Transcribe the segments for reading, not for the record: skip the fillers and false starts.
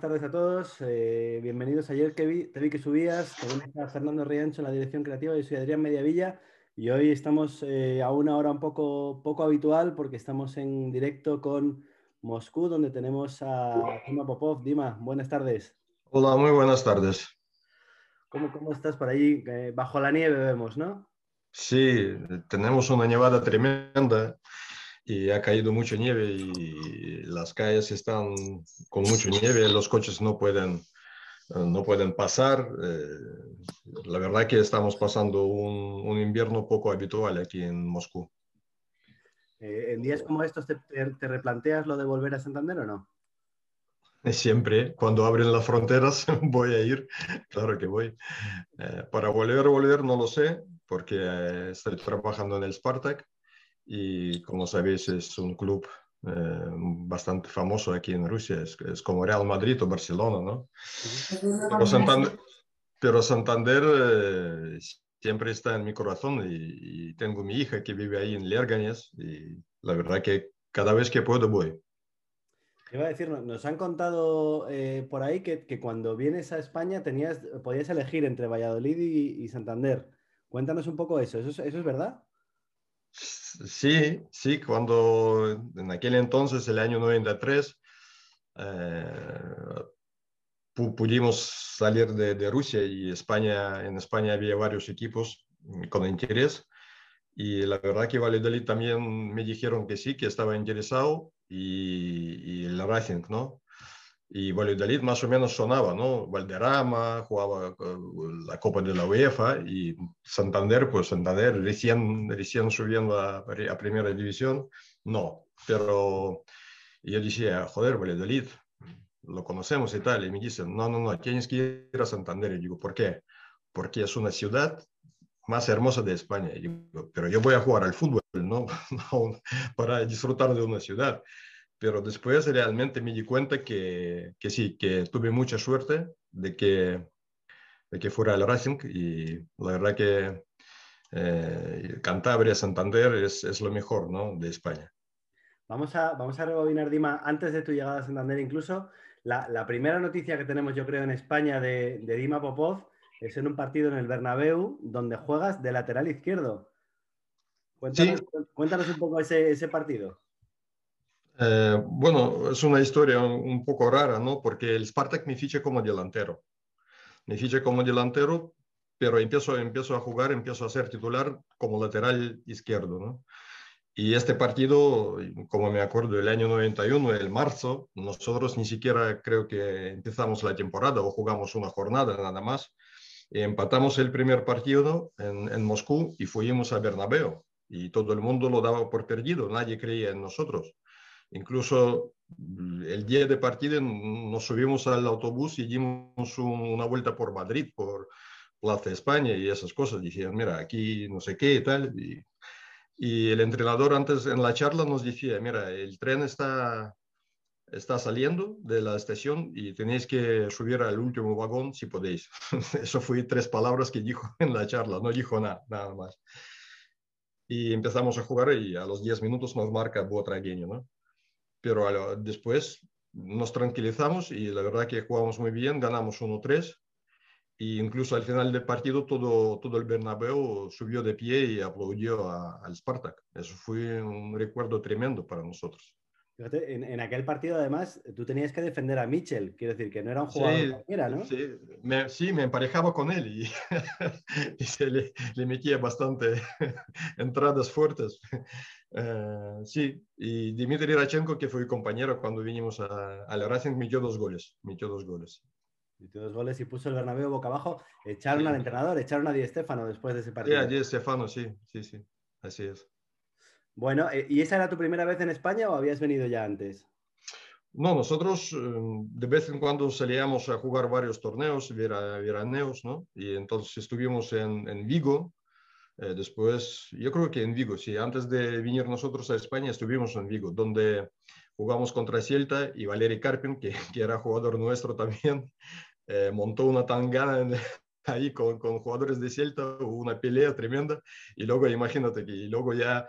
buenas tardes a todos. Bienvenidos. Ayer que te vi que subías, también está Fernando Riancho en la dirección creativa, yo soy Adrián Mediavilla y hoy estamos a una hora un poco habitual porque estamos en directo con Moscú, donde tenemos a Dima Popov. Dima, buenas tardes. Hola, muy buenas tardes. ¿Cómo estás por allí? Bajo la nieve vemos, ¿no? Sí, tenemos una nevada tremenda y ha caído mucha nieve y las calles están con mucha nieve, los coches no pueden pasar. La verdad que estamos pasando un invierno poco habitual aquí en Moscú. ¿En días como estos te replanteas lo de volver a Santander o no? Siempre, cuando abren las fronteras voy a ir, claro que voy. Para volver no lo sé, porque estoy trabajando en el Spartak y como sabéis es un club bastante famoso aquí en Rusia, es como Real Madrid o Barcelona, ¿no? Pero Santander siempre está en mi corazón y tengo mi hija que vive ahí en Lérganes y la verdad que cada vez que puedo voy. Iba a decir, nos han contado por ahí que cuando vienes a España podías elegir entre Valladolid y Santander. Cuéntanos un poco eso. ¿Eso es verdad? Sí, cuando en aquel entonces, el año 93, pudimos salir de Rusia y en España había varios equipos con interés. Y la verdad que Valladolid también me dijeron que sí, que estaba interesado. Y el Racing, ¿no? Y Valladolid más o menos sonaba, ¿no? Valderrama jugaba la Copa de la UEFA y Santander, pues Santander recién subiendo a Primera División, no. Pero yo decía, joder, Valladolid, lo conocemos y tal. Y me dicen, no, tienes que ir a Santander. Y digo, ¿por qué? Porque es una ciudad más hermosa de España. Y digo, pero yo voy a jugar al fútbol, ¿no? Para disfrutar de una ciudad. Pero después realmente me di cuenta que sí, que tuve mucha suerte de que fuera el Racing y la verdad que Cantabria, Santander es lo mejor, ¿no? De España. Vamos a rebobinar, Dima, antes de tu llegada a Santander incluso. La primera noticia que tenemos, yo creo, en España de Dima Popov es en un partido en el Bernabéu donde juegas de lateral izquierdo. Cuéntanos un poco ese partido. Bueno, es una historia un poco rara, ¿no? Porque el Spartak me ficha como delantero, pero empiezo a jugar, empiezo a ser titular como lateral izquierdo, ¿no? Y este partido, como me acuerdo, el año 91, el marzo, nosotros ni siquiera creo que empezamos la temporada o jugamos una jornada nada más. Empatamos el primer partido en Moscú y fuimos a Bernabéu. Y todo el mundo lo daba por perdido, nadie creía en nosotros. Incluso el día de partido nos subimos al autobús y dimos una vuelta por Madrid, por Plaza España y esas cosas. Decían, mira, aquí no sé qué y tal. Y el entrenador antes en la charla nos decía, mira, el tren está saliendo de la estación y tenéis que subir al último vagón si podéis. Eso fue 3 palabras que dijo en la charla, no dijo nada más. Y empezamos a jugar y a los 10 minutos nos marca Botragueño, ¿no? Pero después nos tranquilizamos y la verdad que jugamos muy bien, ganamos 1-3. Y incluso al final del partido todo el Bernabéu subió de pie y aplaudió al Spartak. Eso fue un recuerdo tremendo para nosotros. Fíjate, en aquel partido además tú tenías que defender a Mitchell, quiero decir que no era un jugador cualquiera, ¿no? Sí, me emparejaba con él y, y le metía bastante entradas fuertes. Sí, y Dmitri Radchenko, que fue compañero cuando vinimos al Racing, metió 2 goles. Metió 2 goles y puso el Bernabéu boca abajo. Echaron al entrenador, echaron a Di Stefano después de ese partido. Sí, a Di Stefano, sí, así es. Bueno, ¿y esa era tu primera vez en España o habías venido ya antes? No, nosotros de vez en cuando salíamos a jugar varios torneos, veraneos, ¿no? Y entonces estuvimos en Vigo, después, yo creo que en Vigo, sí, antes de venir nosotros a España estuvimos en Vigo, donde jugamos contra Celta y Valery Karpin, que era jugador nuestro también, montó una tangana ahí con jugadores de Celta, hubo una pelea tremenda y luego, imagínate, ya...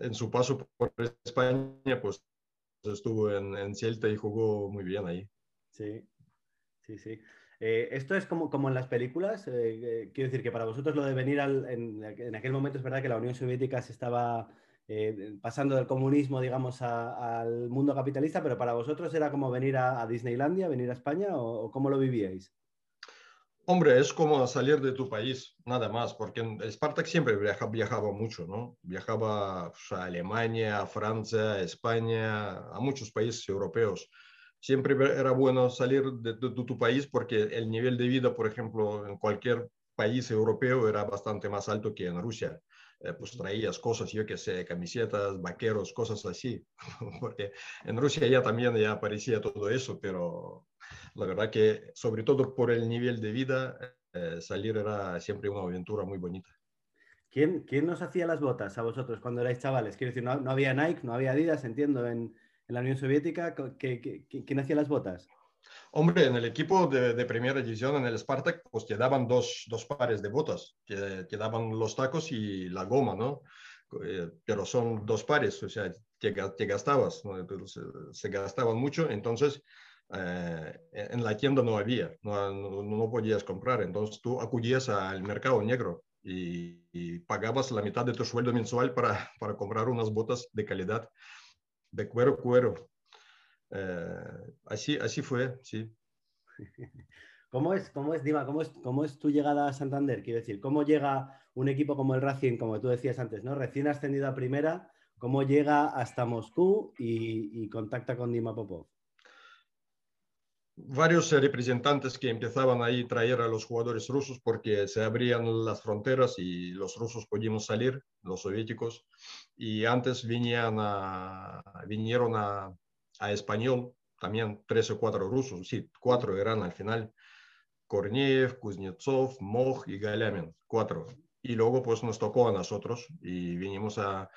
En su paso por España, pues estuvo en Celta y jugó muy bien ahí. Sí, sí, sí. Esto es como en las películas. Quiero decir que para vosotros lo de venir en aquel momento es verdad que la Unión Soviética se estaba pasando del comunismo, digamos, al mundo capitalista, pero para vosotros era como venir a Disneylandia, venir a España, ¿o cómo lo vivíais? Hombre, es como salir de tu país, nada más, porque Spartak siempre viajaba mucho, ¿no? Viajaba a Alemania, a Francia, a España, a muchos países europeos. Siempre era bueno salir de tu país porque el nivel de vida, por ejemplo, en cualquier país europeo era bastante más alto que en Rusia. Pues traías cosas, yo qué sé, camisetas, vaqueros, cosas así. Porque en Rusia ya también ya aparecía todo eso, pero la verdad que sobre todo por el nivel de vida, salir era siempre una aventura muy bonita. ¿Quién nos hacía las botas a vosotros cuando erais chavales? Quiero decir, no había Nike, no había Adidas, entiendo, en la Unión Soviética. ¿Quién hacía las botas? Hombre, en el equipo de primera división, en el Spartak, pues te daban dos pares de botas. Te daban los tacos y la goma, ¿no? Pero son dos pares, o sea, te gastabas, ¿no? Se gastaban mucho, entonces en la tienda no había, no podías comprar. Entonces tú acudías al mercado negro y pagabas la mitad de tu sueldo mensual para comprar unas botas de calidad, de cuero. Así fue, sí. ¿Cómo es Dima? ¿Cómo es tu llegada a Santander? Quiero decir, ¿cómo llega un equipo como el Racing, como tú decías antes, ¿no? Recién ascendido a primera, ¿cómo llega hasta Moscú y contacta con Dima Popov? Varios representantes que empezaban ahí a traer a los jugadores rusos porque se abrían las fronteras y los rusos podíamos salir, los soviéticos, y antes vinieron a Español también 3 o 4 rusos, sí, 4 eran al final, Korneev, Kuznetsov, Moj y Galamin, 4. Y luego pues nos tocó a nosotros y vinimos al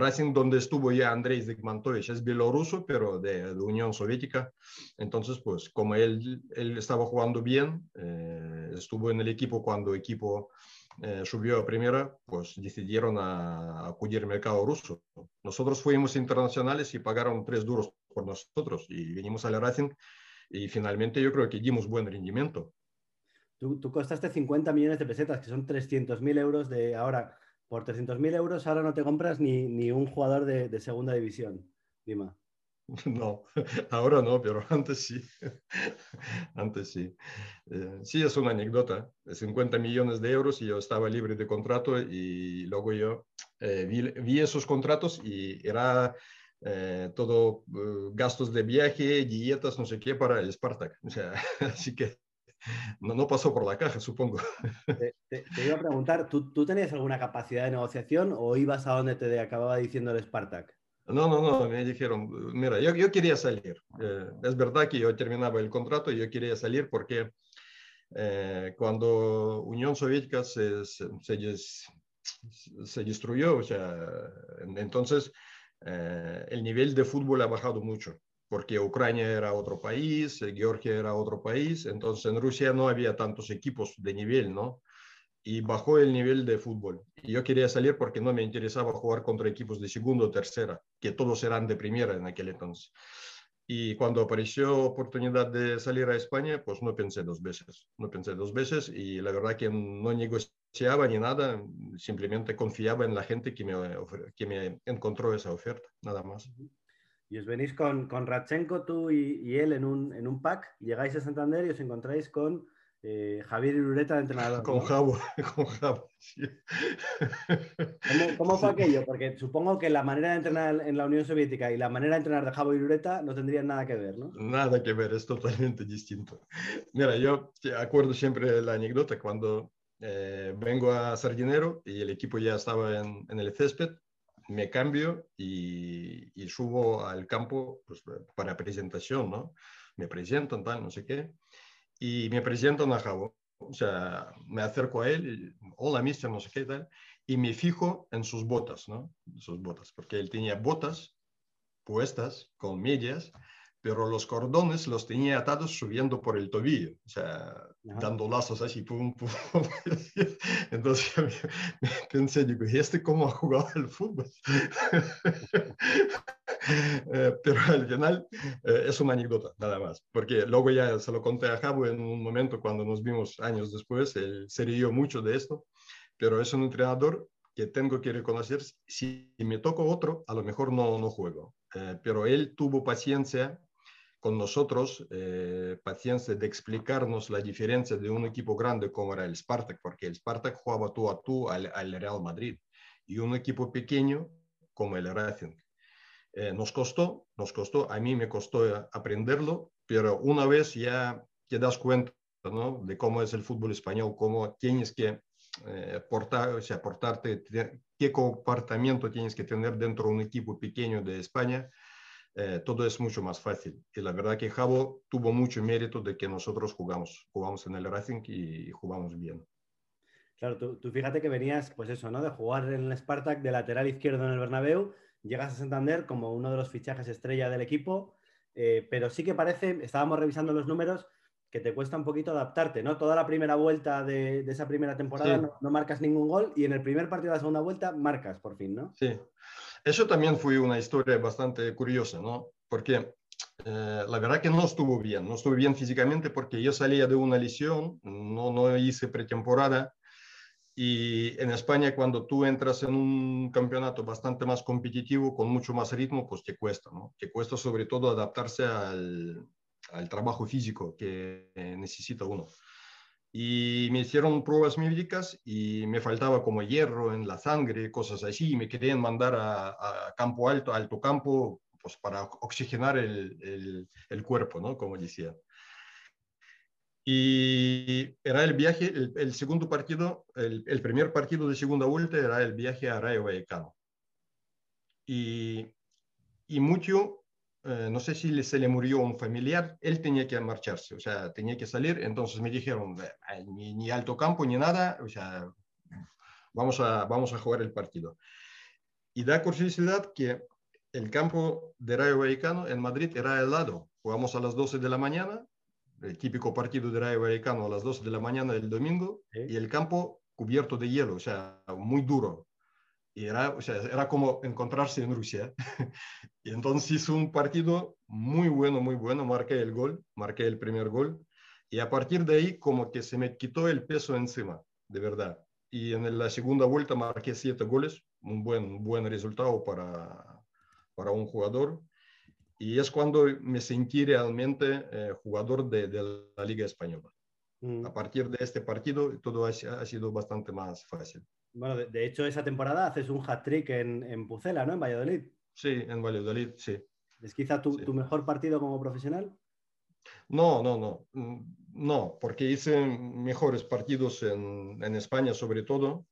Racing, donde estuvo ya Andrei Zygmantovich, es bielorruso, pero de Unión Soviética. Entonces, pues como él estaba jugando bien, estuvo en el equipo cuando el equipo subió a primera, pues decidieron acudir al mercado ruso. Nosotros fuimos internacionales y pagaron 3 duros por nosotros y vinimos al Racing y finalmente yo creo que dimos buen rendimiento. Tú costaste 50 millones de pesetas, que son 300.000 euros de ahora. Por 300.000 euros ahora no te compras ni un jugador de segunda división, Dima. No, ahora no, pero antes sí. Antes sí. Sí, es una anécdota. 50 millones de euros y yo estaba libre de contrato y luego yo vi esos contratos y era... todo gastos de viaje, dietas, no sé qué, para el Spartak. O sea, así que no pasó por la caja, supongo. Te iba a preguntar, ¿tú tenías alguna capacidad de negociación o ibas a donde te acababa diciendo el Spartak? No, me dijeron, mira, yo quería salir. Es verdad que yo terminaba el contrato y yo quería salir porque cuando Unión Soviética se destruyó, o sea, entonces... el nivel de fútbol ha bajado mucho, porque Ucrania era otro país, Georgia era otro país, entonces en Rusia no había tantos equipos de nivel, ¿no? Y bajó el nivel de fútbol. Y yo quería salir porque no me interesaba jugar contra equipos de segunda o tercera, que todos eran de primera en aquel entonces. Y cuando apareció oportunidad de salir a España, pues no pensé dos veces y la verdad que no negociaba ni nada, simplemente confiaba en la gente que me encontró esa oferta, nada más. Y os venís con Radchenko, tú y él en un pack, llegáis a Santander y os encontráis con Javier Irureta de entrenador. Con Jabo, con Jabo, sí. ¿Cómo fue aquello? Porque supongo que la manera de entrenar en la Unión Soviética y la manera de entrenar de Jabo Irureta no tendrían nada que ver, ¿no? Nada que ver, es totalmente distinto. Mira, yo acuerdo siempre la anécdota cuando vengo a Sardinero y el equipo ya estaba en el césped, me cambio y subo al campo pues, para presentación, ¿no? Me presentan, tal, no sé qué. Y me presentan a Jabo, o sea, me acerco a él, y, hola, mister, no sé qué tal, y me fijo en sus botas, ¿no? Sus botas, porque él tenía botas puestas con medias, pero los cordones los tenía atados subiendo por el tobillo, o sea, dando lazos así, pum, pum, pum. Entonces pensé, digo, ¿y este cómo ha jugado el fútbol? Pero al final es una anécdota, nada más, porque luego ya se lo conté a Jabo en un momento cuando nos vimos años después, él se rió mucho de esto, pero es un entrenador que tengo que reconocer, si me toco otro, a lo mejor no juego, pero él tuvo paciencia con nosotros, paciencia de explicarnos la diferencia de un equipo grande como era el Spartak, porque el Spartak jugaba tú a tú al Real Madrid, y un equipo pequeño como el Racing. Nos costó, a mí me costó aprenderlo, pero una vez ya te das cuenta, ¿no?, de cómo es el fútbol español, cómo tienes que aportarte, qué comportamiento tienes que tener dentro de un equipo pequeño de España. Todo es mucho más fácil, y la verdad que Jabo tuvo mucho mérito de que nosotros jugamos en el Racing y jugamos bien. Claro, tú fíjate que venías, pues eso, ¿no?, de jugar en el Spartak de lateral izquierdo en el Bernabéu, llegas a Santander como uno de los fichajes estrella del equipo, pero sí que parece, estábamos revisando los números, que te cuesta un poquito adaptarte, ¿no? Toda la primera vuelta de esa primera temporada, sí, no marcas ningún gol, y en el primer partido de la segunda vuelta marcas por fin, ¿no? Sí. Eso también fue una historia bastante curiosa, ¿no? Porque la verdad que no estuvo bien físicamente, porque yo salía de una lesión, no hice pretemporada, y en España cuando tú entras en un campeonato bastante más competitivo, con mucho más ritmo, pues te cuesta, ¿no? Te cuesta sobre todo adaptarse al trabajo físico que necesita uno. Y me hicieron pruebas médicas y me faltaba como hierro en la sangre, cosas así, y me querían mandar a campo alto, alto campo, pues para oxigenar el cuerpo, ¿no?, como decía. Y era el viaje, el segundo partido, el primer partido de segunda vuelta era el viaje a Rayo Vallecano. Y mucho... no sé si se le murió un familiar, él tenía que marcharse, o sea, tenía que salir, entonces me dijeron, ni alto campo ni nada, o sea, vamos a jugar el partido. Y da curiosidad que el campo de Rayo Vallecano en Madrid era helado, jugamos a las 12 de la mañana, el típico partido de Rayo Vallecano a las 12 de la mañana del domingo, ¿eh?, y el campo cubierto de hielo, o sea, muy duro. Y era como encontrarse en Rusia. Y entonces hice un partido muy bueno, marqué el primer gol, y a partir de ahí como que se me quitó el peso encima, de verdad. Y en la segunda vuelta marqué 7 goles, un buen resultado para un jugador. Y es cuando me sentí realmente jugador de la Liga Española. A partir de este partido todo ha sido bastante más fácil. Bueno, de hecho, esa temporada haces un hat-trick en Pucela, ¿no? En Valladolid. Sí, en Valladolid, sí. ¿Es quizá tu mejor partido como profesional? No, porque hice mejores partidos en España, sobre todo,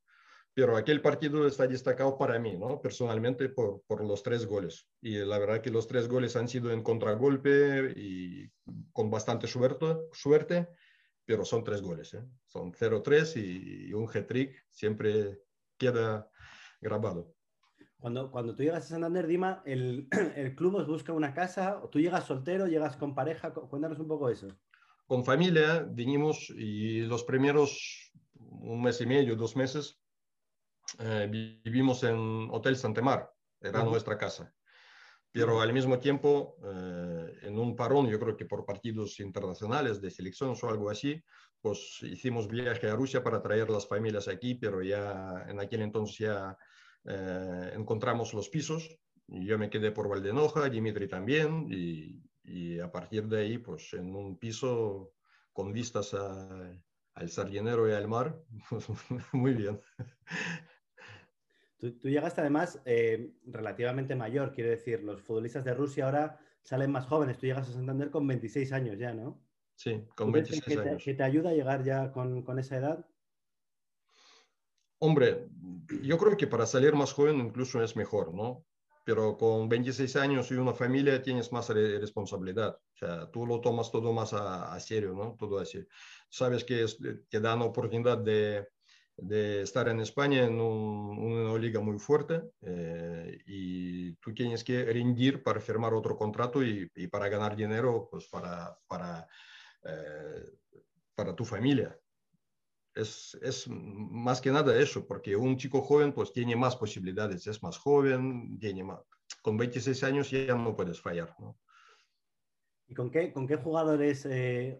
pero aquel partido está destacado para mí, ¿no?, personalmente, por los 3 goles. Y la verdad que los 3 goles han sido en contragolpe y con bastante suerte. Pero son 3 goles, ¿eh? Son 0-3 y un hat-trick siempre queda grabado. Cuando tú llegas a Santander, Dima, el club os busca una casa, tú llegas soltero, llegas con pareja, cuéntanos un poco eso. Con familia vinimos, y los primeros 1 mes y medio, 2 meses, vivimos en Hotel Santemar, era nuestra casa. Pero al mismo tiempo, en un parón, yo creo que por partidos internacionales de selecciones o algo así, pues hicimos viaje a Rusia para traer las familias aquí, pero ya en aquel entonces ya encontramos los pisos. Yo me quedé por Valdenoja, Dmitri también, y a partir de ahí, pues en un piso con vistas al Sardinero y al mar, pues muy bien. Tú llegaste además relativamente mayor, quiero decir, los futbolistas de Rusia ahora salen más jóvenes, tú llegas a Santander con 26 años ya, ¿no? Sí, con 26 años. ¿Qué te ayuda a llegar ya con esa edad? Hombre, yo creo que para salir más joven incluso es mejor, ¿no? Pero con 26 años y una familia tienes más responsabilidad, o sea, tú lo tomas todo más a serio, ¿no? Todo así. Sabes que te dan oportunidad de estar en España en una liga muy fuerte, y tú tienes que rendir para firmar otro contrato y para ganar dinero, pues para tu familia. Es más que nada eso, porque un chico joven pues tiene más posibilidades, es más joven, tiene más, con 26 años ya no puedes fallar, ¿no? ¿Y con qué jugadores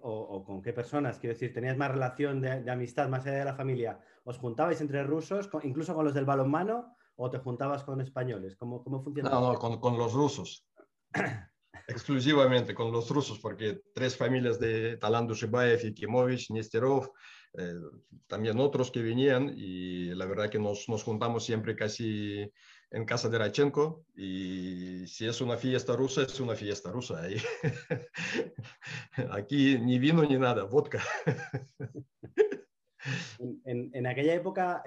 o con qué personas, quiero decir, tenías más relación de amistad más allá de la familia? ¿Os juntabais entre rusos, incluso con los del balonmano, o te juntabas con españoles? ¿Cómo funcionaba? No, con los rusos. Exclusivamente con los rusos, porque tres familias de Talandu, Shibaev, Yekimovich, Nesterov, también otros que venían, y la verdad que nos juntamos siempre casi en casa de Radchenko, y si es una fiesta rusa, es una fiesta rusa. Y aquí ni vino ni nada, vodka. En aquella época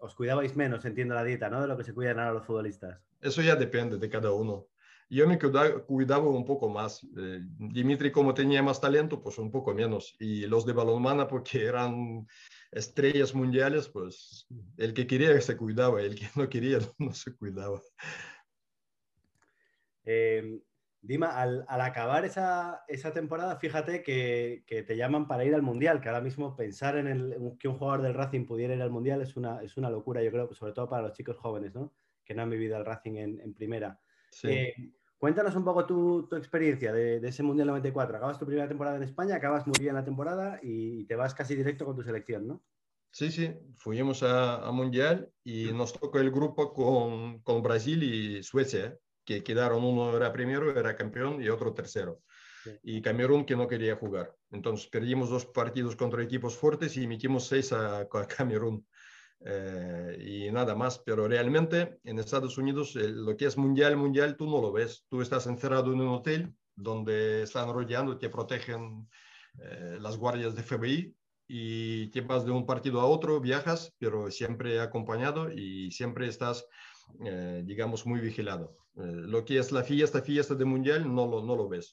os cuidabais menos, entiendo la dieta, ¿no? De lo que se cuidan ahora los futbolistas. Eso ya depende de cada uno. Yo me cuidaba un poco más. Dimitri, como tenía más talento, pues un poco menos. Y los de balonmano, porque eran estrellas mundiales, pues el que quería se cuidaba, el que no quería no se cuidaba. Dima, al acabar esa temporada, fíjate que te llaman para ir al Mundial, que ahora mismo pensar que un jugador del Racing pudiera ir al Mundial es una locura, yo creo, sobre todo para los chicos jóvenes, ¿no? Que no han vivido el Racing en primera. Sí. Cuéntanos un poco tu experiencia de ese Mundial 94. Acabas tu primera temporada en España, acabas muy bien la temporada y te vas casi directo con tu selección, ¿no? Sí, sí, fuimos a Mundial y nos tocó el grupo con Brasil y Suecia, que quedaron, uno era primero, era campeón, y otro tercero. Sí. Y Camerún, que no quería jugar. Entonces perdimos 2 partidos contra equipos fuertes y metimos 6 a Camerún. Y nada más, pero realmente en Estados Unidos lo que es mundial, tú no lo ves, tú estás encerrado en un hotel donde están rodeando, te protegen las guardias de FBI y te vas de un partido a otro, viajas, pero siempre acompañado y siempre estás, digamos, muy vigilado. Lo que es la fiesta de mundial no lo ves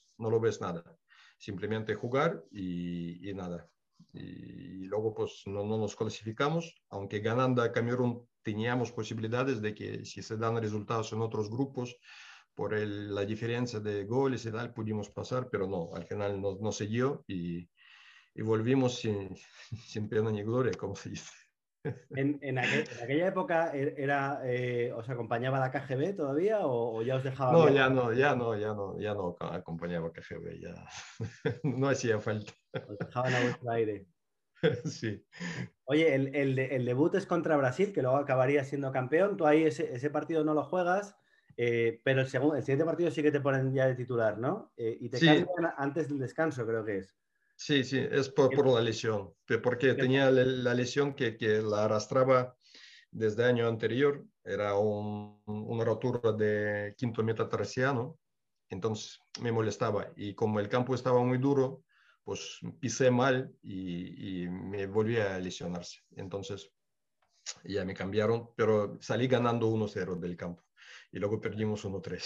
nada, simplemente jugar y nada. Y luego pues no nos clasificamos, aunque ganando a Camerún teníamos posibilidades de que si se dan resultados en otros grupos por la diferencia de goles y tal, pudimos pasar, pero no, al final no se dio y volvimos sin pena ni gloria, como se dice. En aquella época ¿os acompañaba la KGB todavía o ya os dejaba? No, ya no acompañaba KGB, ya no hacía falta. Os dejaban a vuestro aire. Sí. Oye, el debut es contra Brasil, que luego acabaría siendo campeón. Tú ahí ese partido no lo juegas, pero el siguiente partido sí que te ponen ya de titular, ¿no? Y te cambian antes del descanso, creo que es. Sí, sí, es por la lesión, porque tenía la lesión que la arrastraba desde el año anterior, era una rotura de quinto metatarsiano, entonces me molestaba y como el campo estaba muy duro, pues pisé mal y me volví a lesionarse, entonces ya me cambiaron, pero salí ganando 1-0 del campo y luego perdimos 1-3.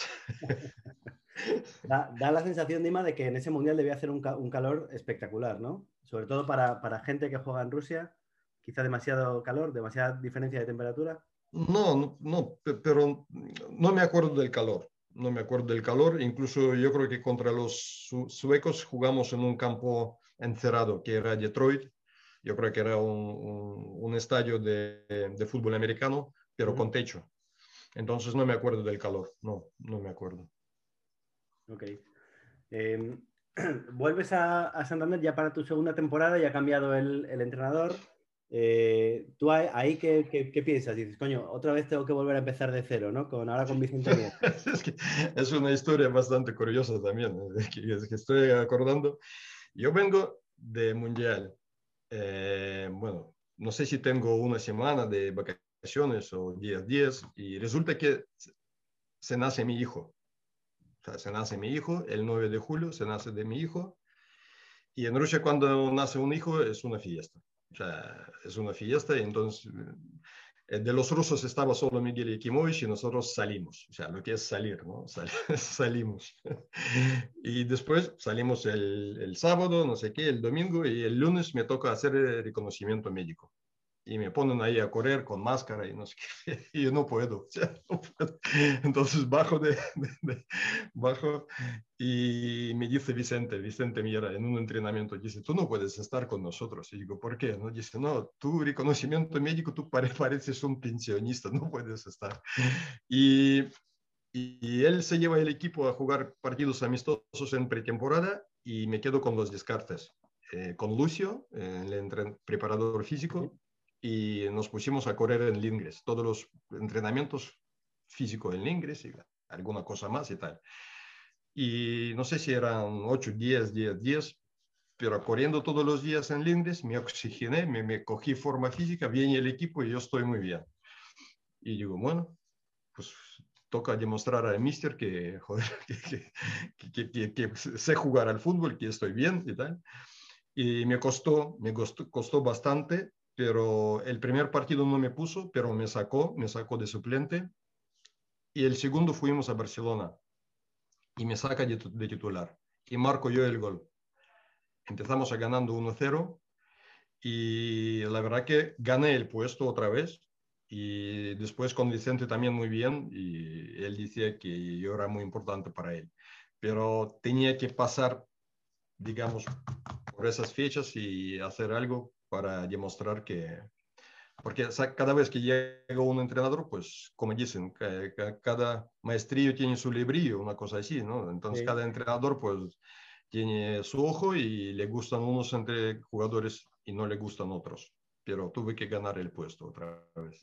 Da la sensación, Dima, de que en ese mundial debía hacer un calor espectacular, ¿no? Sobre todo para gente que juega en Rusia, quizá demasiado calor, demasiada diferencia de temperatura. No, pero no me acuerdo del calor. Incluso yo creo que contra los suecos jugamos en un campo encerrado que era Detroit. Yo creo que era un estadio de fútbol americano, pero con techo. Entonces no me acuerdo del calor, no me acuerdo. Ok. Vuelves a Santander ya para tu segunda temporada, ya ha cambiado el entrenador. ¿Tú ahí qué piensas? Dices, coño, otra vez tengo que volver a empezar de cero, ¿no? Ahora con Vicente Mier. Es una historia bastante curiosa también, que estoy acordando. Yo vengo de Mundial. Bueno, no sé si tengo una semana de vacaciones o 10 días, y resulta que se nace mi hijo. El 9 de julio se nace de mi hijo. Y en Rusia cuando nace un hijo es una fiesta. Entonces de los rusos estaba solo Miguel Yakimovich y nosotros salimos. Lo que es salir, ¿no? Salimos. Y después salimos el sábado, el domingo, y el lunes me toca hacer el reconocimiento médico. Y me ponen ahí a correr con máscara y y yo no puedo, Entonces bajo y me dice Vicente Mier en un entrenamiento, dice, tú no puedes estar con nosotros. Y digo, ¿por qué? Dice, no, tu reconocimiento médico, tú pareces un pensionista, no puedes estar. Y y él se lleva el equipo a jugar partidos amistosos en pretemporada y me quedo con los descartes, con Lucio, el preparador físico, y nos pusimos a correr en Lingres, todos los entrenamientos físicos en Lingres y alguna cosa más y tal. Y no sé si eran 8, 10, 10, 10, pero corriendo todos los días en Lindres, me oxigené, me cogí forma física, viene el equipo y yo estoy muy bien. Y digo, bueno, pues toca demostrar al míster que, joder, que sé jugar al fútbol, que estoy bien y tal. Y me costó bastante, pero el primer partido no me puso, pero me sacó de suplente. Y el segundo fuimos a Barcelona y me saca de titular y marco yo el gol. Empezamos a ganando 1-0 y la verdad que gané el puesto otra vez, y después con Vicente también muy bien, y él decía que yo era muy importante para él. Pero tenía que pasar, digamos, por esas fechas y hacer algo para demostrar que... Porque cada vez que llega un entrenador, pues como dicen, cada maestrillo tiene su librillo, una cosa así, ¿no? Entonces sí. Cada entrenador pues... tiene su ojo y le gustan unos entre jugadores y no le gustan otros. Pero tuve que ganar el puesto otra vez.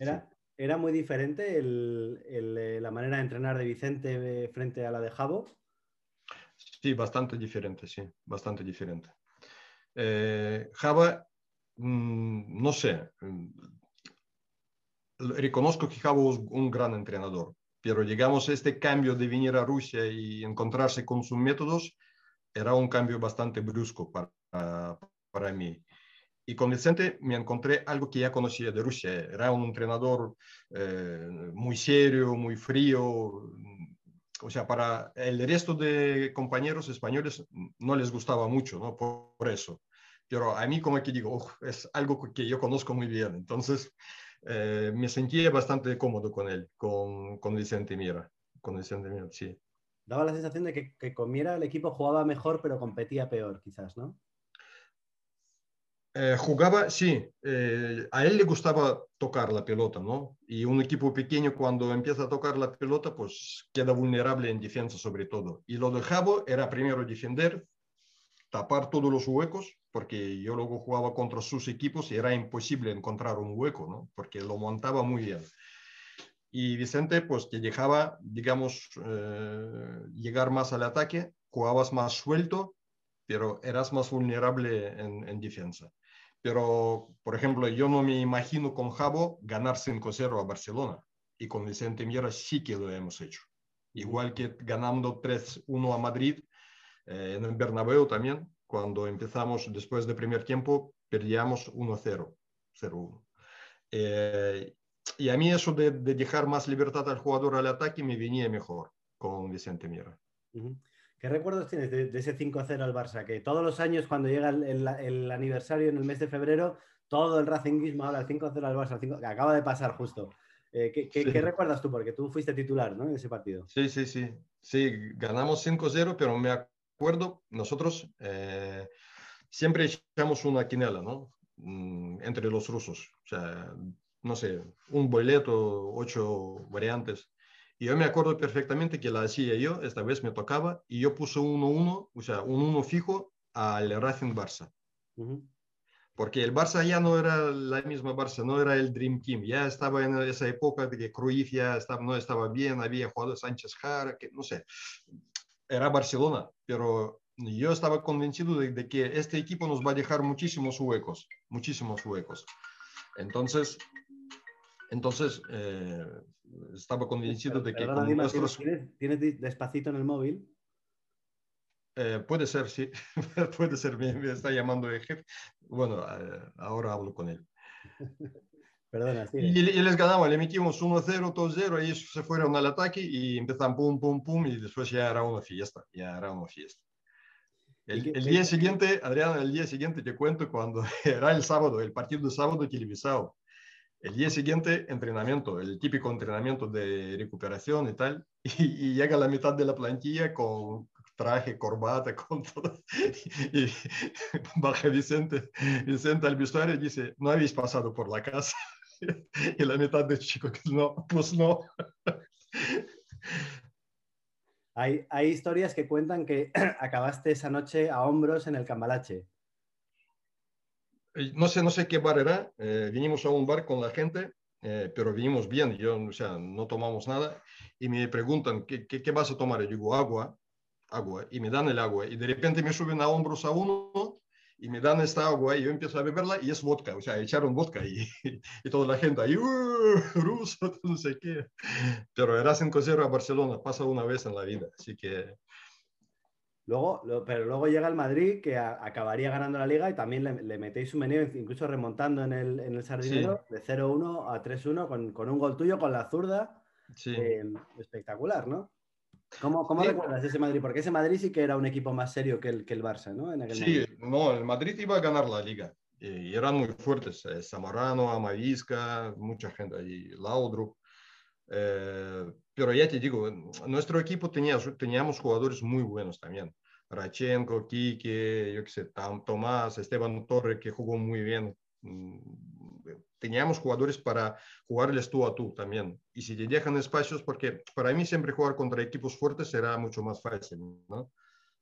¿Era muy diferente la manera de entrenar de Vicente frente a la de Jabo? Sí, bastante diferente, sí. Bastante diferente. Jabo, no sé. Reconozco que Jabo es un gran entrenador. Pero digamos, este cambio de venir a Rusia y encontrarse con sus métodos... era un cambio bastante brusco para mí. Y con Vicente me encontré algo que ya conocía de Rusia. Era un entrenador muy serio, muy frío. O sea, para el resto de compañeros españoles no les gustaba mucho, ¿no? Por eso. Pero a mí como que digo, es algo que yo conozco muy bien. Entonces me sentía bastante cómodo con él, con Vicente Mier. Con Vicente Mier, sí. Daba la sensación de que comiera el equipo, jugaba mejor, pero competía peor, quizás, ¿no? Jugaba, sí. A él le gustaba tocar la pelota, ¿no? Y un equipo pequeño, cuando empieza a tocar la pelota, pues queda vulnerable en defensa, sobre todo. Y lo del Jabo era primero defender, tapar todos los huecos, porque yo luego jugaba contra sus equipos y era imposible encontrar un hueco, ¿no? Porque lo montaba muy bien. Y Vicente, pues, que dejaba, digamos, llegar más al ataque, jugabas más suelto, pero eras más vulnerable en defensa. Pero, por ejemplo, yo no me imagino con Jabo ganar 5-0 a Barcelona. Y con Vicente Mier sí que lo hemos hecho. Igual que ganando 3-1 a Madrid, en el Bernabéu también, cuando empezamos después del primer tiempo, perdíamos 1-0, 0-1. Y a mí eso de dejar más libertad al jugador al ataque me venía mejor con Vicente Mier. ¿Qué recuerdos tienes de ese 5-0 al Barça? Que todos los años cuando llega el aniversario en el mes de febrero, todo el racinguismo habla del 5-0 al Barça, que acaba de pasar justo. Sí. ¿Qué recuerdas tú? Porque tú fuiste titular, ¿no?, en ese partido. Sí, sí, sí. Sí, ganamos 5-0, pero me acuerdo, nosotros siempre echamos una quinela, ¿no?, entre los rusos. O sea... no sé, un boleto, 8 variantes. Y yo me acuerdo perfectamente que la hacía yo, esta vez me tocaba, y yo puse 1-1, o sea, un 1 fijo al Racing Barça. Porque el Barça ya no era la misma Barça, no era el Dream Team. Ya estaba en esa época de que Cruyff ya no estaba bien, había jugado Sánchez Jara, que no sé. Era Barcelona, pero yo estaba convencido de que este equipo nos va a dejar muchísimos huecos, muchísimos huecos. Entonces, estaba convencido de que... Perdona, Dima, ¿tienes despacito en el móvil? Puede ser, sí. Puede ser, me está llamando el jefe. Bueno, ahora hablo con él. Perdona, sí. Y les ganaba, le metimos 1-0, 2-0, ellos se fueron al ataque y empezaron pum, pum, pum, y después ya era una fiesta. El día siguiente, Adrián, el día siguiente te cuento cuando era el sábado, el partido de sábado televisado. El día siguiente, entrenamiento, el típico entrenamiento de recuperación y tal. Y llega la mitad de la plantilla con traje, corbata, con todo. Y baja Vicente al vestuario y dice, no habéis pasado por la casa. Y la mitad de chicos, no, pues no. Hay historias que cuentan que acabaste esa noche a hombros en el cambalache. No sé qué bar era. Vinimos a un bar con la gente, pero vinimos bien. Yo, o sea, no tomamos nada. Y me preguntan, ¿qué vas a tomar? Yo digo, agua. Y me dan el agua. Y de repente me suben a hombros a uno y me dan esta agua. Y yo empiezo a beberla y es vodka. O sea, echaron vodka. Y toda la gente ahí, ruso, no sé qué. Pero era 5-0 a Barcelona. Pasa una vez en la vida. Así que... Pero luego llega el Madrid, que acabaría ganando la Liga, y también le metéis un meneo, incluso remontando en el Sardinero, sí, de 0-1 a 3-1 con un gol tuyo, con la zurda. Sí. Espectacular, ¿no? ¿Cómo recuerdas ese Madrid? Porque ese Madrid sí que era un equipo más serio que el Barça, ¿no? En aquel momento. No, el Madrid iba a ganar la Liga. Y eran muy fuertes. Zamorano, Amavisca, mucha gente ahí, Laudrup. Pero ya te digo, nuestro equipo teníamos jugadores muy buenos también. Radchenko, Quique, yo qué sé, Tomás, Esteban Torres, que jugó muy bien. Teníamos jugadores para jugarles tú a tú también. Y si te dejan espacios, porque para mí siempre jugar contra equipos fuertes será mucho más fácil, ¿no?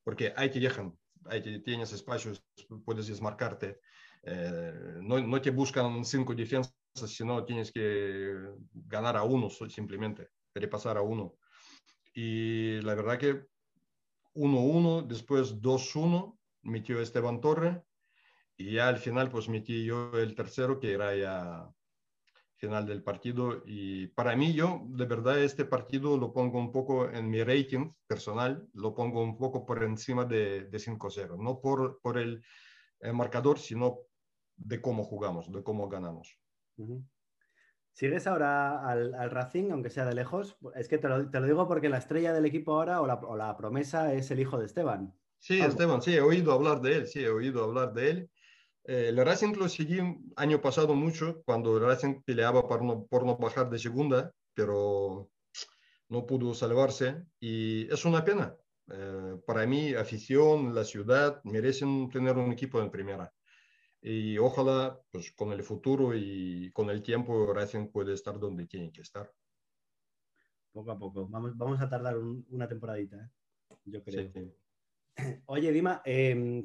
Porque ahí te dejan, ahí tienes espacios, puedes desmarcarte. No te buscan 5 defensas, sino tienes que ganar a uno simplemente. Repasar a uno. Y la verdad que 1-1, después 2-1, metió Esteban Torres y ya al final pues metí yo el tercero, que era ya final del partido. Y para mí, yo de verdad este partido lo pongo un poco en mi rating personal, lo pongo un poco por encima de 5-0, no por el marcador, sino de cómo jugamos, de cómo ganamos. Uh-huh. ¿Sigues ahora al Racing, aunque sea de lejos? Es que te lo digo porque la estrella del equipo ahora, o la promesa, es el hijo de Esteban. Sí, Pablo. Esteban, sí, he oído hablar de él. El Racing lo seguí año pasado mucho, cuando el Racing peleaba por no bajar de segunda, pero no pudo salvarse. Y es una pena. Para mí, afición, la ciudad, merecen tener un equipo en primera. Y ojalá, pues, con el futuro y con el tiempo, Racing puede estar donde tiene que estar. Poco a poco. Vamos a tardar una temporadita, ¿eh? Yo creo. Sí. Oye, Dima,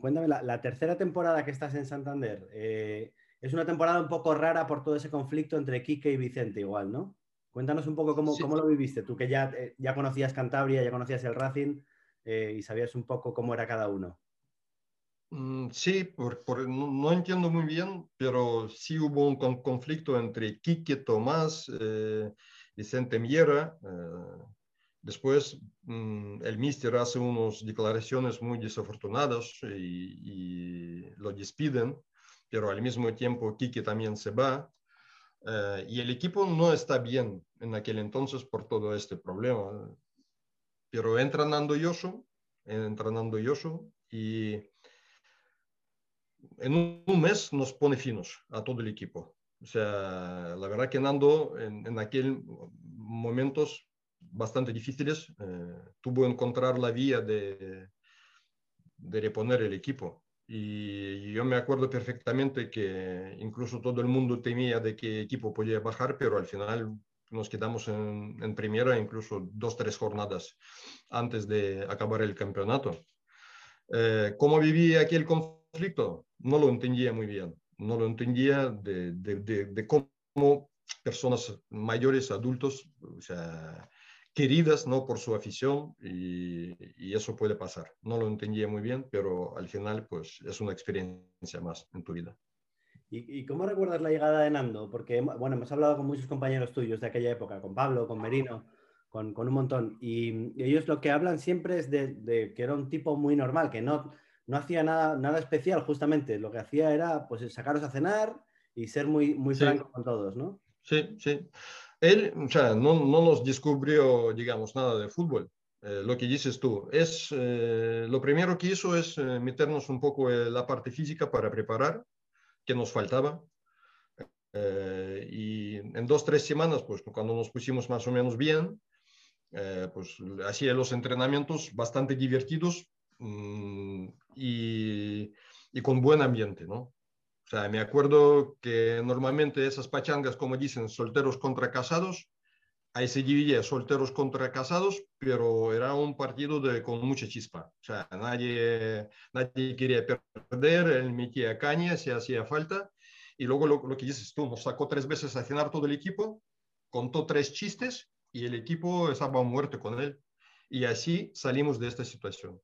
cuéntame, la tercera temporada que estás en Santander, es una temporada un poco rara por todo ese conflicto entre Quique y Vicente, igual, ¿no? Cuéntanos un poco cómo lo viviste. Tú que ya conocías Cantabria, ya conocías el Racing, y sabías un poco cómo era cada uno. Sí, no entiendo muy bien, pero sí hubo un conflicto entre Quique, Tomás, Vicente Mier. Después el míster hace unas declaraciones muy desafortunadas y lo despiden, pero al mismo tiempo Quique también se va. Y el equipo no está bien en aquel entonces por todo este problema. Pero entra Nando Ioso y... en un mes nos pone finos a todo el equipo. O sea, la verdad que Nando en aquel momentos bastante difíciles tuvo que encontrar la vía de reponer el equipo. Y yo me acuerdo perfectamente que incluso todo el mundo temía de que el equipo podía bajar, pero al final nos quedamos en primera, incluso 2-3 jornadas antes de acabar el campeonato. ¿Cómo viví aquel conflicto? No lo entendía muy bien, no lo entendía de cómo personas mayores, adultos, o sea, queridas, ¿no?, por su afición, y eso puede pasar. No lo entendía muy bien, pero al final pues es una experiencia más en tu vida. ¿Y cómo recuerdas la llegada de Nando? Porque, bueno, hemos hablado con muchos compañeros tuyos de aquella época, con Pablo, con Merino, con un montón, y ellos lo que hablan siempre es de que era un tipo muy normal, que no hacía nada especial, justamente. Lo que hacía era, pues, sacaros a cenar y ser muy, muy franco con todos, ¿no? Sí, sí. Él, o sea, no nos descubrió, digamos, nada de fútbol. Lo que dices tú. Lo primero que hizo es meternos un poco la parte física para preparar, que nos faltaba. Y en 2-3 semanas, pues, cuando nos pusimos más o menos bien, pues, hacía los entrenamientos bastante divertidos, y con buen ambiente, ¿no? O sea, me acuerdo que normalmente esas pachangas, como dicen, solteros contra casados, Ahí se dividía solteros contra casados, pero era un partido con mucha chispa. O sea, nadie quería perder, él metía caña si hacía falta. Y luego lo que dices tú, nos sacó 3 veces a cenar todo el equipo, contó 3 chistes y el equipo estaba muerto con él. Y así salimos de esta situación.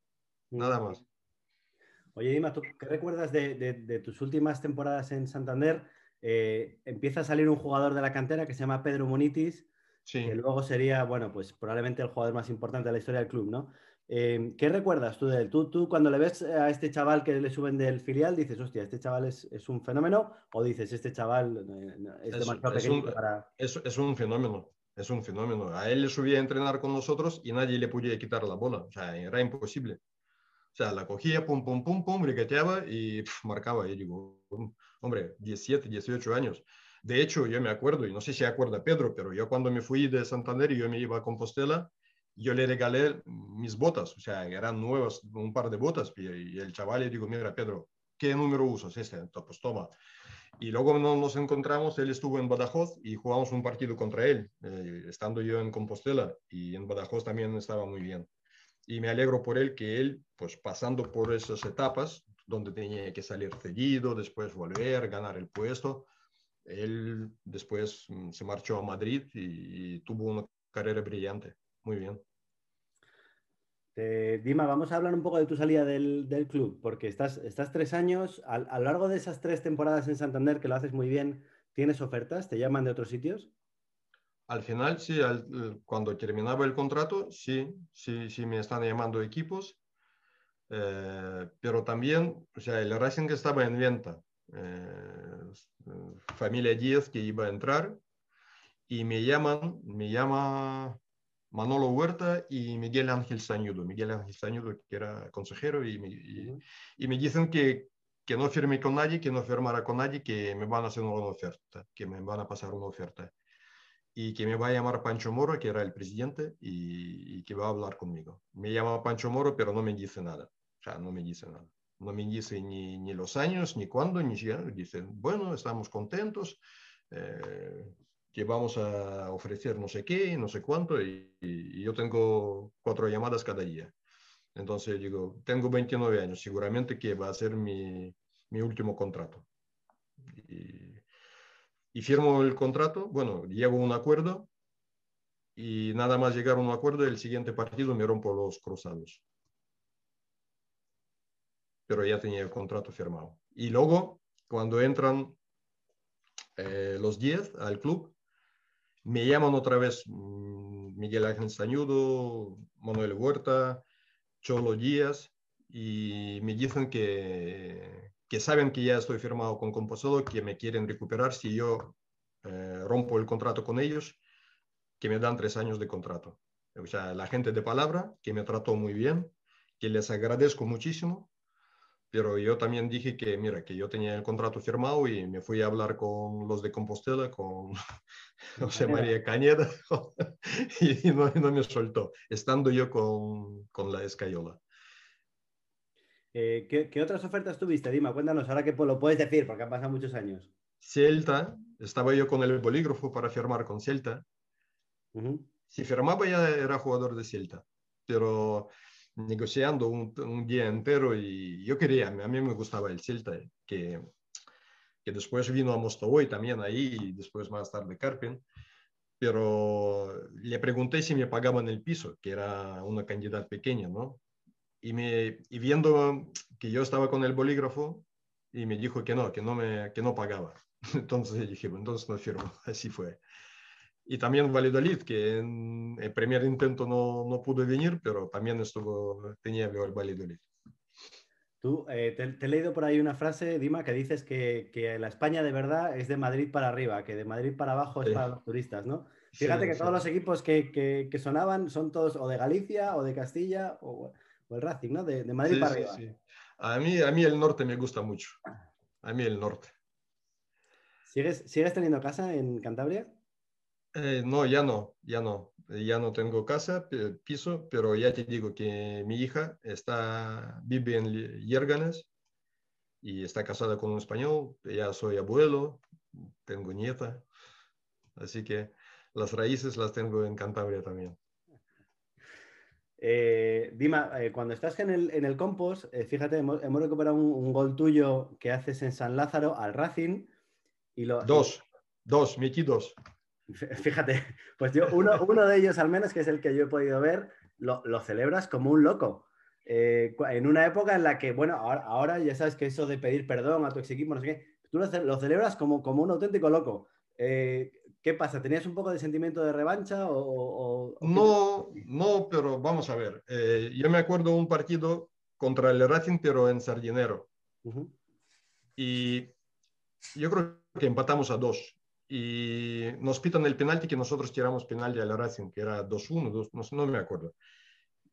Nada más. Oye, Dima, ¿tú qué recuerdas de tus últimas temporadas en Santander? Empieza a salir un jugador de la cantera que se llama Pedro Munitis. Sí. Que luego sería, bueno, pues probablemente el jugador más importante de la historia del club, ¿no? ¿Qué recuerdas tú de él? ¿Tú cuando le ves a este chaval que le suben del filial, dices, hostia, este chaval es un fenómeno? ¿O dices, este chaval es demasiado pequeño para...? Es un fenómeno, es un fenómeno. A él le subía a entrenar con nosotros y nadie le podía quitar la bola. O sea, era imposible. O sea, la cogía, pum, pum, pum, pum, riqueteaba y marcaba. Y digo, hombre, 17, 18 años. De hecho, yo me acuerdo, y no sé si acuerda Pedro, pero yo cuando me fui de Santander y yo me iba a Compostela, yo le regalé mis botas, o sea, eran nuevas, un par de botas, y el chaval le digo, mira, Pedro, ¿qué número usas? Este, pues toma. Y luego nos encontramos, él estuvo en Badajoz y jugamos un partido contra él, estando yo en Compostela, y en Badajoz también estaba muy bien. Y me alegro por él, que él, pues pasando por esas etapas, donde tenía que salir cedido, después volver, ganar el puesto... Él después se marchó a Madrid y tuvo una carrera brillante. Muy bien. Dima, vamos a hablar un poco de tu salida del club, porque estás 3 años, a lo largo de esas 3 temporadas en Santander, que lo haces muy bien, ¿tienes ofertas? ¿Te llaman de otros sitios? Al final, sí, cuando terminaba el contrato, sí me están llamando equipos, pero también, o sea, el Racing estaba en venta. Familia Díaz que iba a entrar y me llama Manolo Huerta y Miguel Ángel Sañudo que era consejero y me dicen que no firme con nadie, que no firmara con nadie, que me van a hacer una oferta, que me van a pasar una oferta y que me va a llamar Pancho Moro, que era el presidente y que va a hablar conmigo. Me llama Pancho Moro pero no me dice nada, o sea, no me dice nada. No me dice ni los años, ni cuándo, ni si. Dicen, bueno, estamos contentos, que vamos a ofrecer no sé qué, no sé cuánto, y yo tengo 4 llamadas cada día. Entonces digo, tengo 29 años, seguramente que va a ser mi último contrato. Y firmo el contrato, bueno, llego a un acuerdo, y nada más llegar a un acuerdo, el siguiente partido me rompo los cruzados. Pero ya tenía el contrato firmado. Y luego, cuando entran los 10 al club, me llaman otra vez Miguel Ángel Sañudo, Manuel Huerta, Cholo Díaz, y me dicen que saben que ya estoy firmado con Compostela, que me quieren recuperar si yo rompo el contrato con ellos, que me dan 3 años de contrato. O sea, la gente de palabra, que me trató muy bien, que les agradezco muchísimo. Pero yo también dije que, mira, que yo tenía el contrato firmado y me fui a hablar con los de Compostela, con José María Caneda, y no me soltó, estando yo con la escayola. ¿Qué otras ofertas tuviste, Dima? Cuéntanos, ahora que lo puedes decir, porque han pasado muchos años. Celta, estaba yo con el bolígrafo para firmar con Celta. Uh-huh. Si firmaba ya era jugador de Celta, pero... negociando un día entero y yo quería, a mí me gustaba el Celta, que después vino a Mostovoy también ahí y después más tarde Carpen, pero le pregunté si me pagaban el piso, que era una cantidad pequeña, ¿no? Y viendo que yo estaba con el bolígrafo y me dijo que no pagaba, entonces dije, entonces no firmo, así fue. Y también Valladolid, que en el primer intento no pudo venir, pero también tenía el Valladolid. Tú, te he leído por ahí una frase, Dima, que dices que la España de verdad es de Madrid para arriba, que de Madrid para abajo es para los turistas, ¿no? Fíjate que todos los equipos que sonaban son todos o de Galicia o de Castilla o el Racing, ¿no? De Madrid para arriba. Sí. A mí el norte me gusta mucho. A mí el norte. ¿Sigues teniendo casa en Cantabria? No, ya no tengo casa, piso, pero ya te digo que mi hija vive en Yérganes y está casada con un español, ya soy abuelo, tengo nieta, así que las raíces las tengo en Cantabria también. Dima, cuando estás en el Compos, fíjate, hemos recuperado un gol tuyo que haces en San Lázaro al Racing. Y dos, metí dos. Fíjate, pues yo, uno de ellos al menos, que es el que yo he podido ver, lo celebras como un loco. En una época en la que, bueno, ahora ya sabes que eso de pedir perdón a tu ex equipo, no sé qué, tú lo celebras como un auténtico loco. ¿Qué pasa? ¿Tenías un poco de sentimiento de revancha? No, pero vamos a ver. Yo me acuerdo un partido contra el Racing, pero en Sardinero. Uh-huh. Y yo creo que empatamos a 2. Y nos pitan el penalti, que nosotros tiramos penalti al Racing, que era 2-1, no me acuerdo.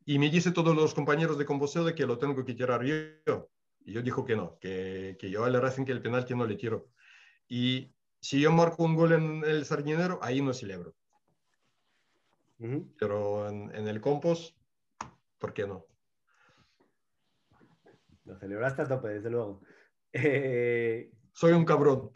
Y me dice todos los compañeros de Compostela que lo tengo que tirar yo. Y yo dijo que no, que yo al Racing que el penalti no le tiro. Y si yo marco un gol en el Sardinero, ahí no celebro. Uh-huh. Pero en el Compos, ¿por qué no? Lo celebraste a tope, desde luego. Soy un cabrón.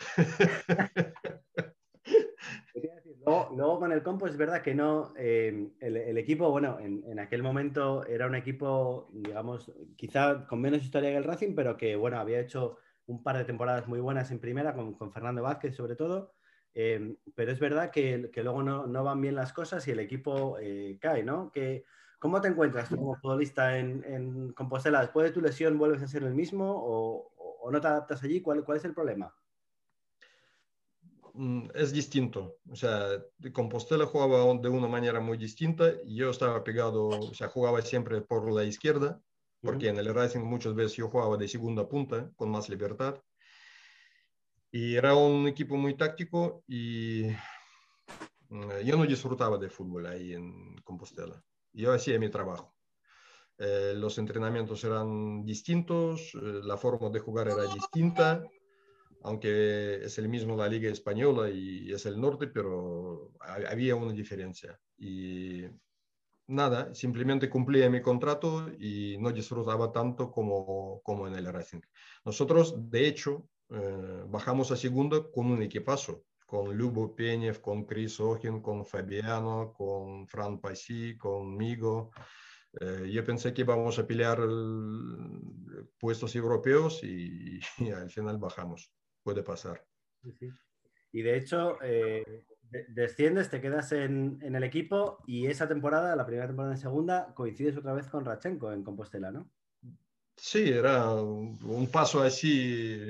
Luego con el Compos es verdad que no. El equipo, bueno, en aquel momento era un equipo, digamos, quizá con menos historia que el Racing, pero que, bueno, había hecho un par de temporadas muy buenas en primera, con Fernando Vázquez sobre todo, pero es verdad que luego no van bien las cosas y el equipo cae, ¿no? ¿Cómo te encuentras tú como futbolista en Compostela? ¿Después de tu lesión vuelves a ser el mismo o no te adaptas allí? ¿Cuál es el problema? Es distinto. O sea, Compostela jugaba de una manera muy distinta. Yo estaba pegado, o sea, jugaba siempre por la izquierda, porque en el Racing muchas veces yo jugaba de segunda punta, con más libertad. Y era un equipo muy táctico y yo no disfrutaba de fútbol ahí en Compostela. Yo hacía mi trabajo. Los entrenamientos eran distintos, la forma de jugar era distinta, aunque es el mismo la Liga Española y es el norte, pero había una diferencia. Y nada, simplemente cumplía mi contrato y no disfrutaba tanto como en el Racing. Nosotros, de hecho, bajamos a segunda con un equipazo, con Lubo Peñev, con Chris Ogin, con Fabiano, con Fran Pasí, conmigo. Yo pensé que íbamos a pelear puestos europeos y al final bajamos. Puede pasar. Sí. Y de hecho... desciendes, te quedas en el equipo y esa temporada, la primera temporada en segunda, coincides otra vez con Radchenko en Compostela, ¿no? Sí, era un paso así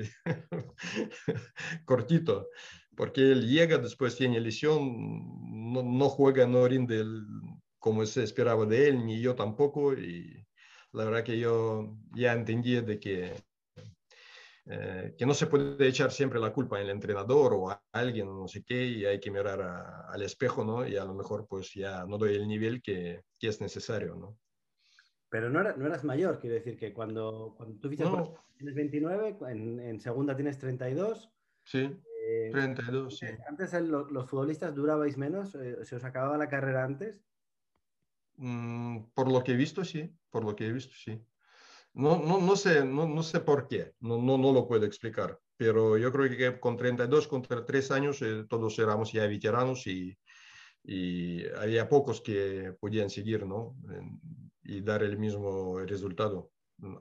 cortito, porque él llega, después tiene lesión, no juega, no rinde como se esperaba de él, ni yo tampoco, y la verdad que yo ya entendía de que no se puede echar siempre la culpa al entrenador o a alguien, no sé qué, y hay que mirar al espejo, ¿no? Y a lo mejor pues ya no doy el nivel que es necesario, ¿no? Pero no eras mayor, quiero decir que cuando tú fichas, no. Tienes 29, en segunda tienes 32. Sí, 32, sí. ¿Antes los futbolistas durabais menos? ¿Se os acababa la carrera antes? Por lo que he visto, sí, No sé por qué, no lo puedo explicar, pero yo creo que con 32, con 3 años, todos éramos ya veteranos y había pocos que podían seguir, ¿no? Y dar el mismo resultado.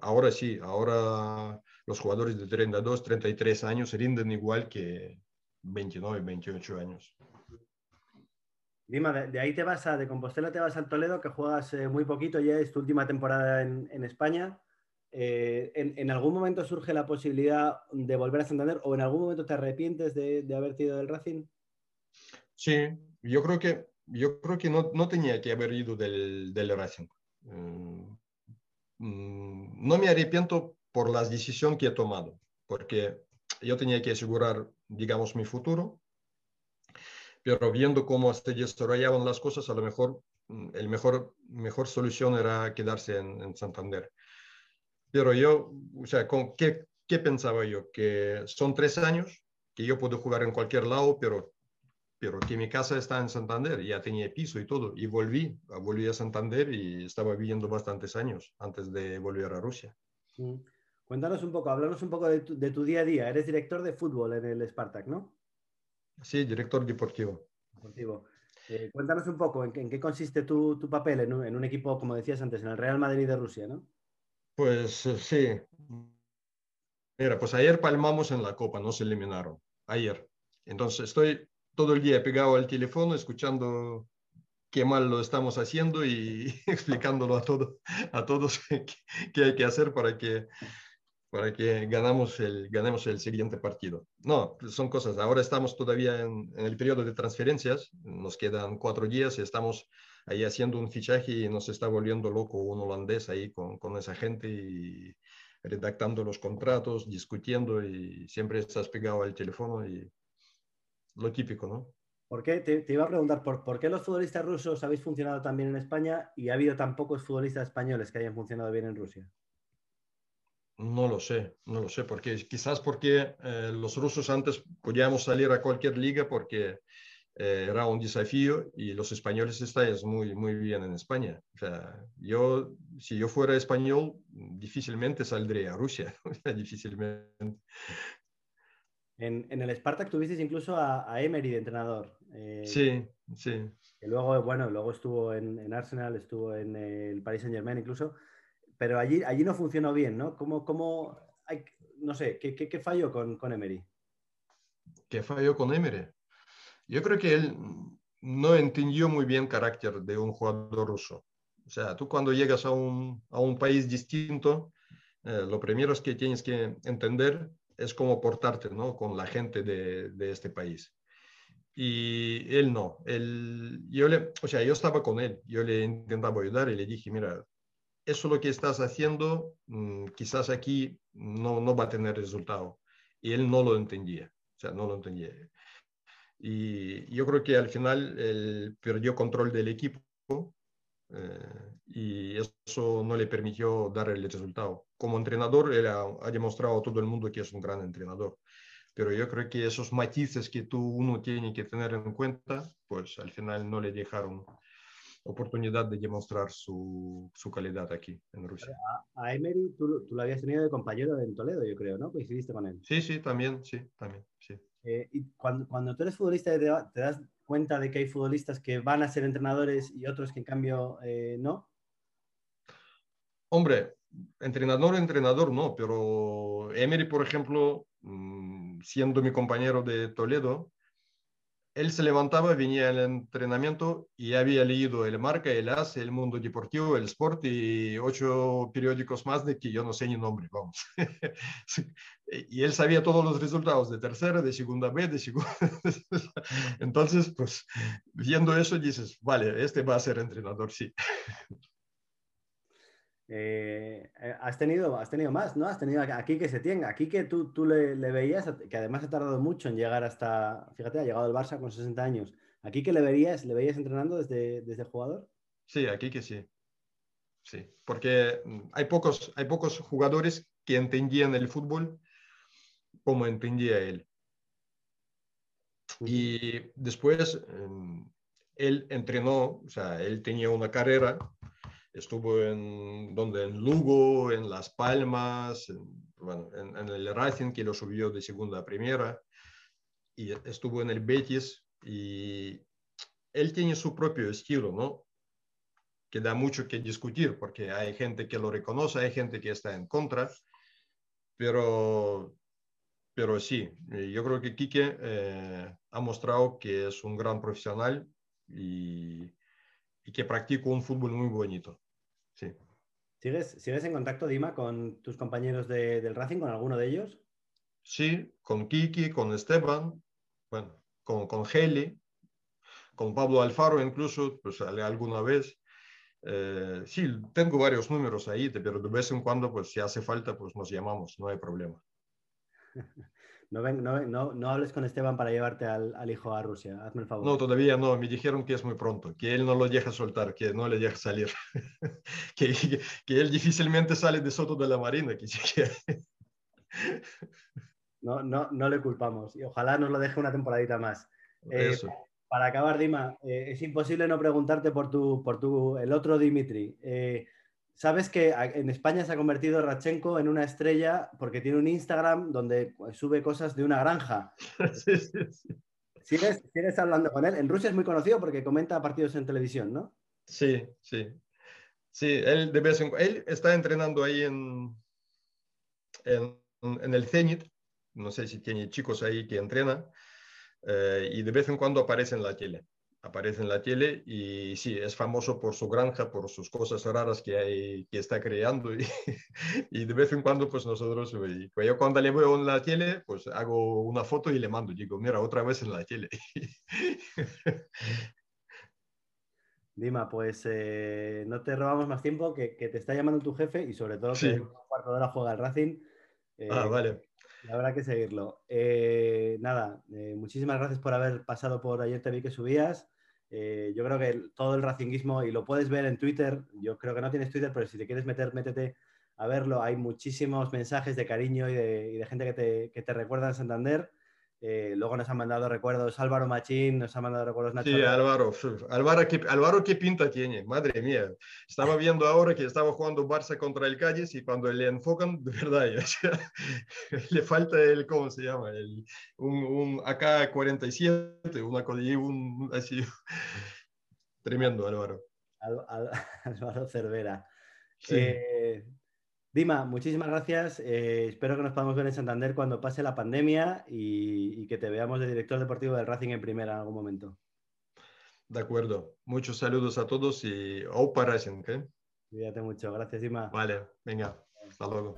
Ahora sí, ahora los jugadores de 32, 33 años rinden igual que 29, 28 años. Dima, de ahí de Compostela te vas al Toledo, que juegas muy poquito, ya es tu última temporada en España. ¿En algún momento surge la posibilidad de volver a Santander o en algún momento te arrepientes de haberte ido del Racing? Sí, yo creo que no tenía que haber ido del Racing. No me arrepiento por la decisión que he tomado, porque yo tenía que asegurar, digamos, mi futuro, pero viendo cómo se desarrollaban las cosas, a lo mejor el mejor solución era quedarse en Santander. Pero yo, o sea, ¿qué pensaba yo? Que son 3 años, que yo puedo jugar en cualquier lado, pero que mi casa está en Santander, ya tenía piso y todo. Y volví a Santander y estaba viviendo bastantes años antes de volver a Rusia. Sí. Cuéntanos un poco, háblanos un poco de tu día a día. Eres director de fútbol en el Spartak, ¿no? Sí, director deportivo. Cuéntanos un poco, ¿en qué consiste tu papel en un equipo, como decías antes, en el Real Madrid de Rusia, ¿no? Pues sí. Mira, pues ayer palmamos en la Copa, nos eliminaron. Ayer. Entonces estoy todo el día pegado al teléfono, escuchando qué mal lo estamos haciendo y explicándolo a todos qué hay que hacer para que ganemos el siguiente partido. No, son cosas. Ahora estamos todavía en el periodo de transferencias. Nos quedan 4 días y estamos ahí haciendo un fichaje y nos está volviendo loco un holandés ahí con esa gente y redactando los contratos, discutiendo, y siempre estás pegado al teléfono y lo típico, ¿no? ¿Por qué? Te iba a preguntar, ¿por qué los futbolistas rusos habéis funcionado tan bien en España y ha habido tan pocos futbolistas españoles que hayan funcionado bien en Rusia? No lo sé, porque quizás porque los rusos antes podíamos salir a cualquier liga porque era un desafío y los españoles estáis muy, muy bien en España. O sea, si yo fuera español, difícilmente saldría a Rusia, difícilmente. En el Spartak tuvisteis incluso a Emery de entrenador. Sí. Que luego estuvo en Arsenal, estuvo en el Paris Saint-Germain incluso. Pero allí no funcionó bien, ¿no? ¿Cómo hay, no sé, ¿qué falló con Emery? ¿Qué falló con Emery? Yo creo que él no entendió muy bien el carácter de un jugador ruso. O sea, tú cuando llegas a un país distinto, lo primero es que tienes que entender es cómo portarte, ¿no?, con la gente de este país. Y él no. Yo estaba con él, yo le intentaba ayudar y le dije, mira, eso lo que estás haciendo, quizás aquí no va a tener resultado. Y él no lo entendía, o sea, no lo entendía. Y yo creo que al final él perdió control del equipo y eso no le permitió dar el resultado. Como entrenador, él ha demostrado a todo el mundo que es un gran entrenador. Pero yo creo que esos matices que uno tiene que tener en cuenta, pues al final no le dejaron oportunidad de demostrar su calidad aquí en Rusia. A Emery tú lo habías tenido de compañero en Toledo, yo creo, ¿no? Coincidiste con él. Sí, también. Y cuando tú eres futbolista te das cuenta de que hay futbolistas que van a ser entrenadores y otros que en cambio no. Hombre, entrenador no, pero Emery, por ejemplo, siendo mi compañero de Toledo, él se levantaba, venía al entrenamiento y había leído El Marca, El AS, El Mundo Deportivo, El Sport y 8 periódicos más de que yo no sé ni nombre, vamos. Y él sabía todos los resultados de tercera, de segunda B, de segunda. Entonces, pues, viendo eso dices, vale, este va a ser entrenador, sí. Has tenido más, ¿no? Has tenido a Kike Setién. A Kike tú le veías, que además ha tardado mucho en llegar hasta, fíjate, ha llegado al Barça con 60 años. ¿A Kike le veías entrenando desde jugador? Sí, a Kike sí. Sí, porque hay pocos jugadores que entendían el fútbol como entendía él. Y después él entrenó, o sea, él tenía una carrera. Estuvo en Lugo, en Las Palmas, en el Racing, que lo subió de segunda a primera, y estuvo en el Betis, y él tiene su propio estilo, ¿no? Que da mucho que discutir, porque hay gente que lo reconoce, hay gente que está en contra, pero sí, yo creo que Quique ha mostrado que es un gran profesional y que practica un fútbol muy bonito. Sí. ¿Sigues en contacto, Dima, con tus compañeros del Racing, con alguno de ellos? Sí, con Kiki, con Esteban, bueno, con Heli, con Pablo Alfaro incluso, pues alguna vez. Sí, tengo varios números ahí, pero de vez en cuando, pues si hace falta, pues nos llamamos, no hay problema. No hables con Esteban para llevarte al hijo a Rusia, hazme el favor. No, todavía no, me dijeron que es muy pronto, que él no lo deja soltar, que no le deja salir, que él difícilmente sale de Soto de la Marina. No le culpamos y ojalá nos lo deje una temporadita más. Para acabar, Dima, es imposible no preguntarte por tu el otro Dmitri. Sabes que en España se ha convertido Radchenko en una estrella porque tiene un Instagram donde sube cosas de una granja. Sí. ¿Sigues hablando con él? En Rusia es muy conocido porque comenta partidos en televisión, ¿no? Sí, sí. Sí, él de vez en cuando... Él está entrenando ahí en el Zenit. No sé si tiene chicos ahí que entrenan. Y de vez en cuando aparece en la tele. Aparece en la tele y sí, es famoso por su granja, por sus cosas raras que hay, que está creando y de vez en cuando pues nosotros, pues yo cuando le veo en la tele pues hago una foto y le mando, digo, mira, otra vez en la tele. Dima, pues no te robamos más tiempo, que te está llamando tu jefe y sobre todo que en un cuarto de hora juega el Racing. Vale. Habrá que seguirlo. Muchísimas gracias por haber pasado por Ayer Te Vi Que Subías. Yo creo que todo el racinguismo, y lo puedes ver en Twitter, yo creo que no tienes Twitter, pero si te quieres meter, métete a verlo. Hay muchísimos mensajes de cariño y de gente que te recuerda en Santander. Luego nos han mandado recuerdos Álvaro Machín, nos han mandado recuerdos Nacho. Sí, Álvaro, ¿qué pinta tiene? Madre mía. Estaba viendo ahora que estaba jugando Barça contra el Cádiz y cuando le enfocan, de verdad, le falta el, ¿cómo se llama? Un AK-47, una codilla, así. Tremendo, Álvaro. Álvaro Cervera. Sí. Dima, muchísimas gracias. Espero que nos podamos ver en Santander cuando pase la pandemia y que te veamos de director deportivo del Racing en primera en algún momento. De acuerdo. Muchos saludos a todos y ¡Opa Racing! ¿Eh? Cuídate mucho. Gracias, Dima. Vale, venga. Hasta luego.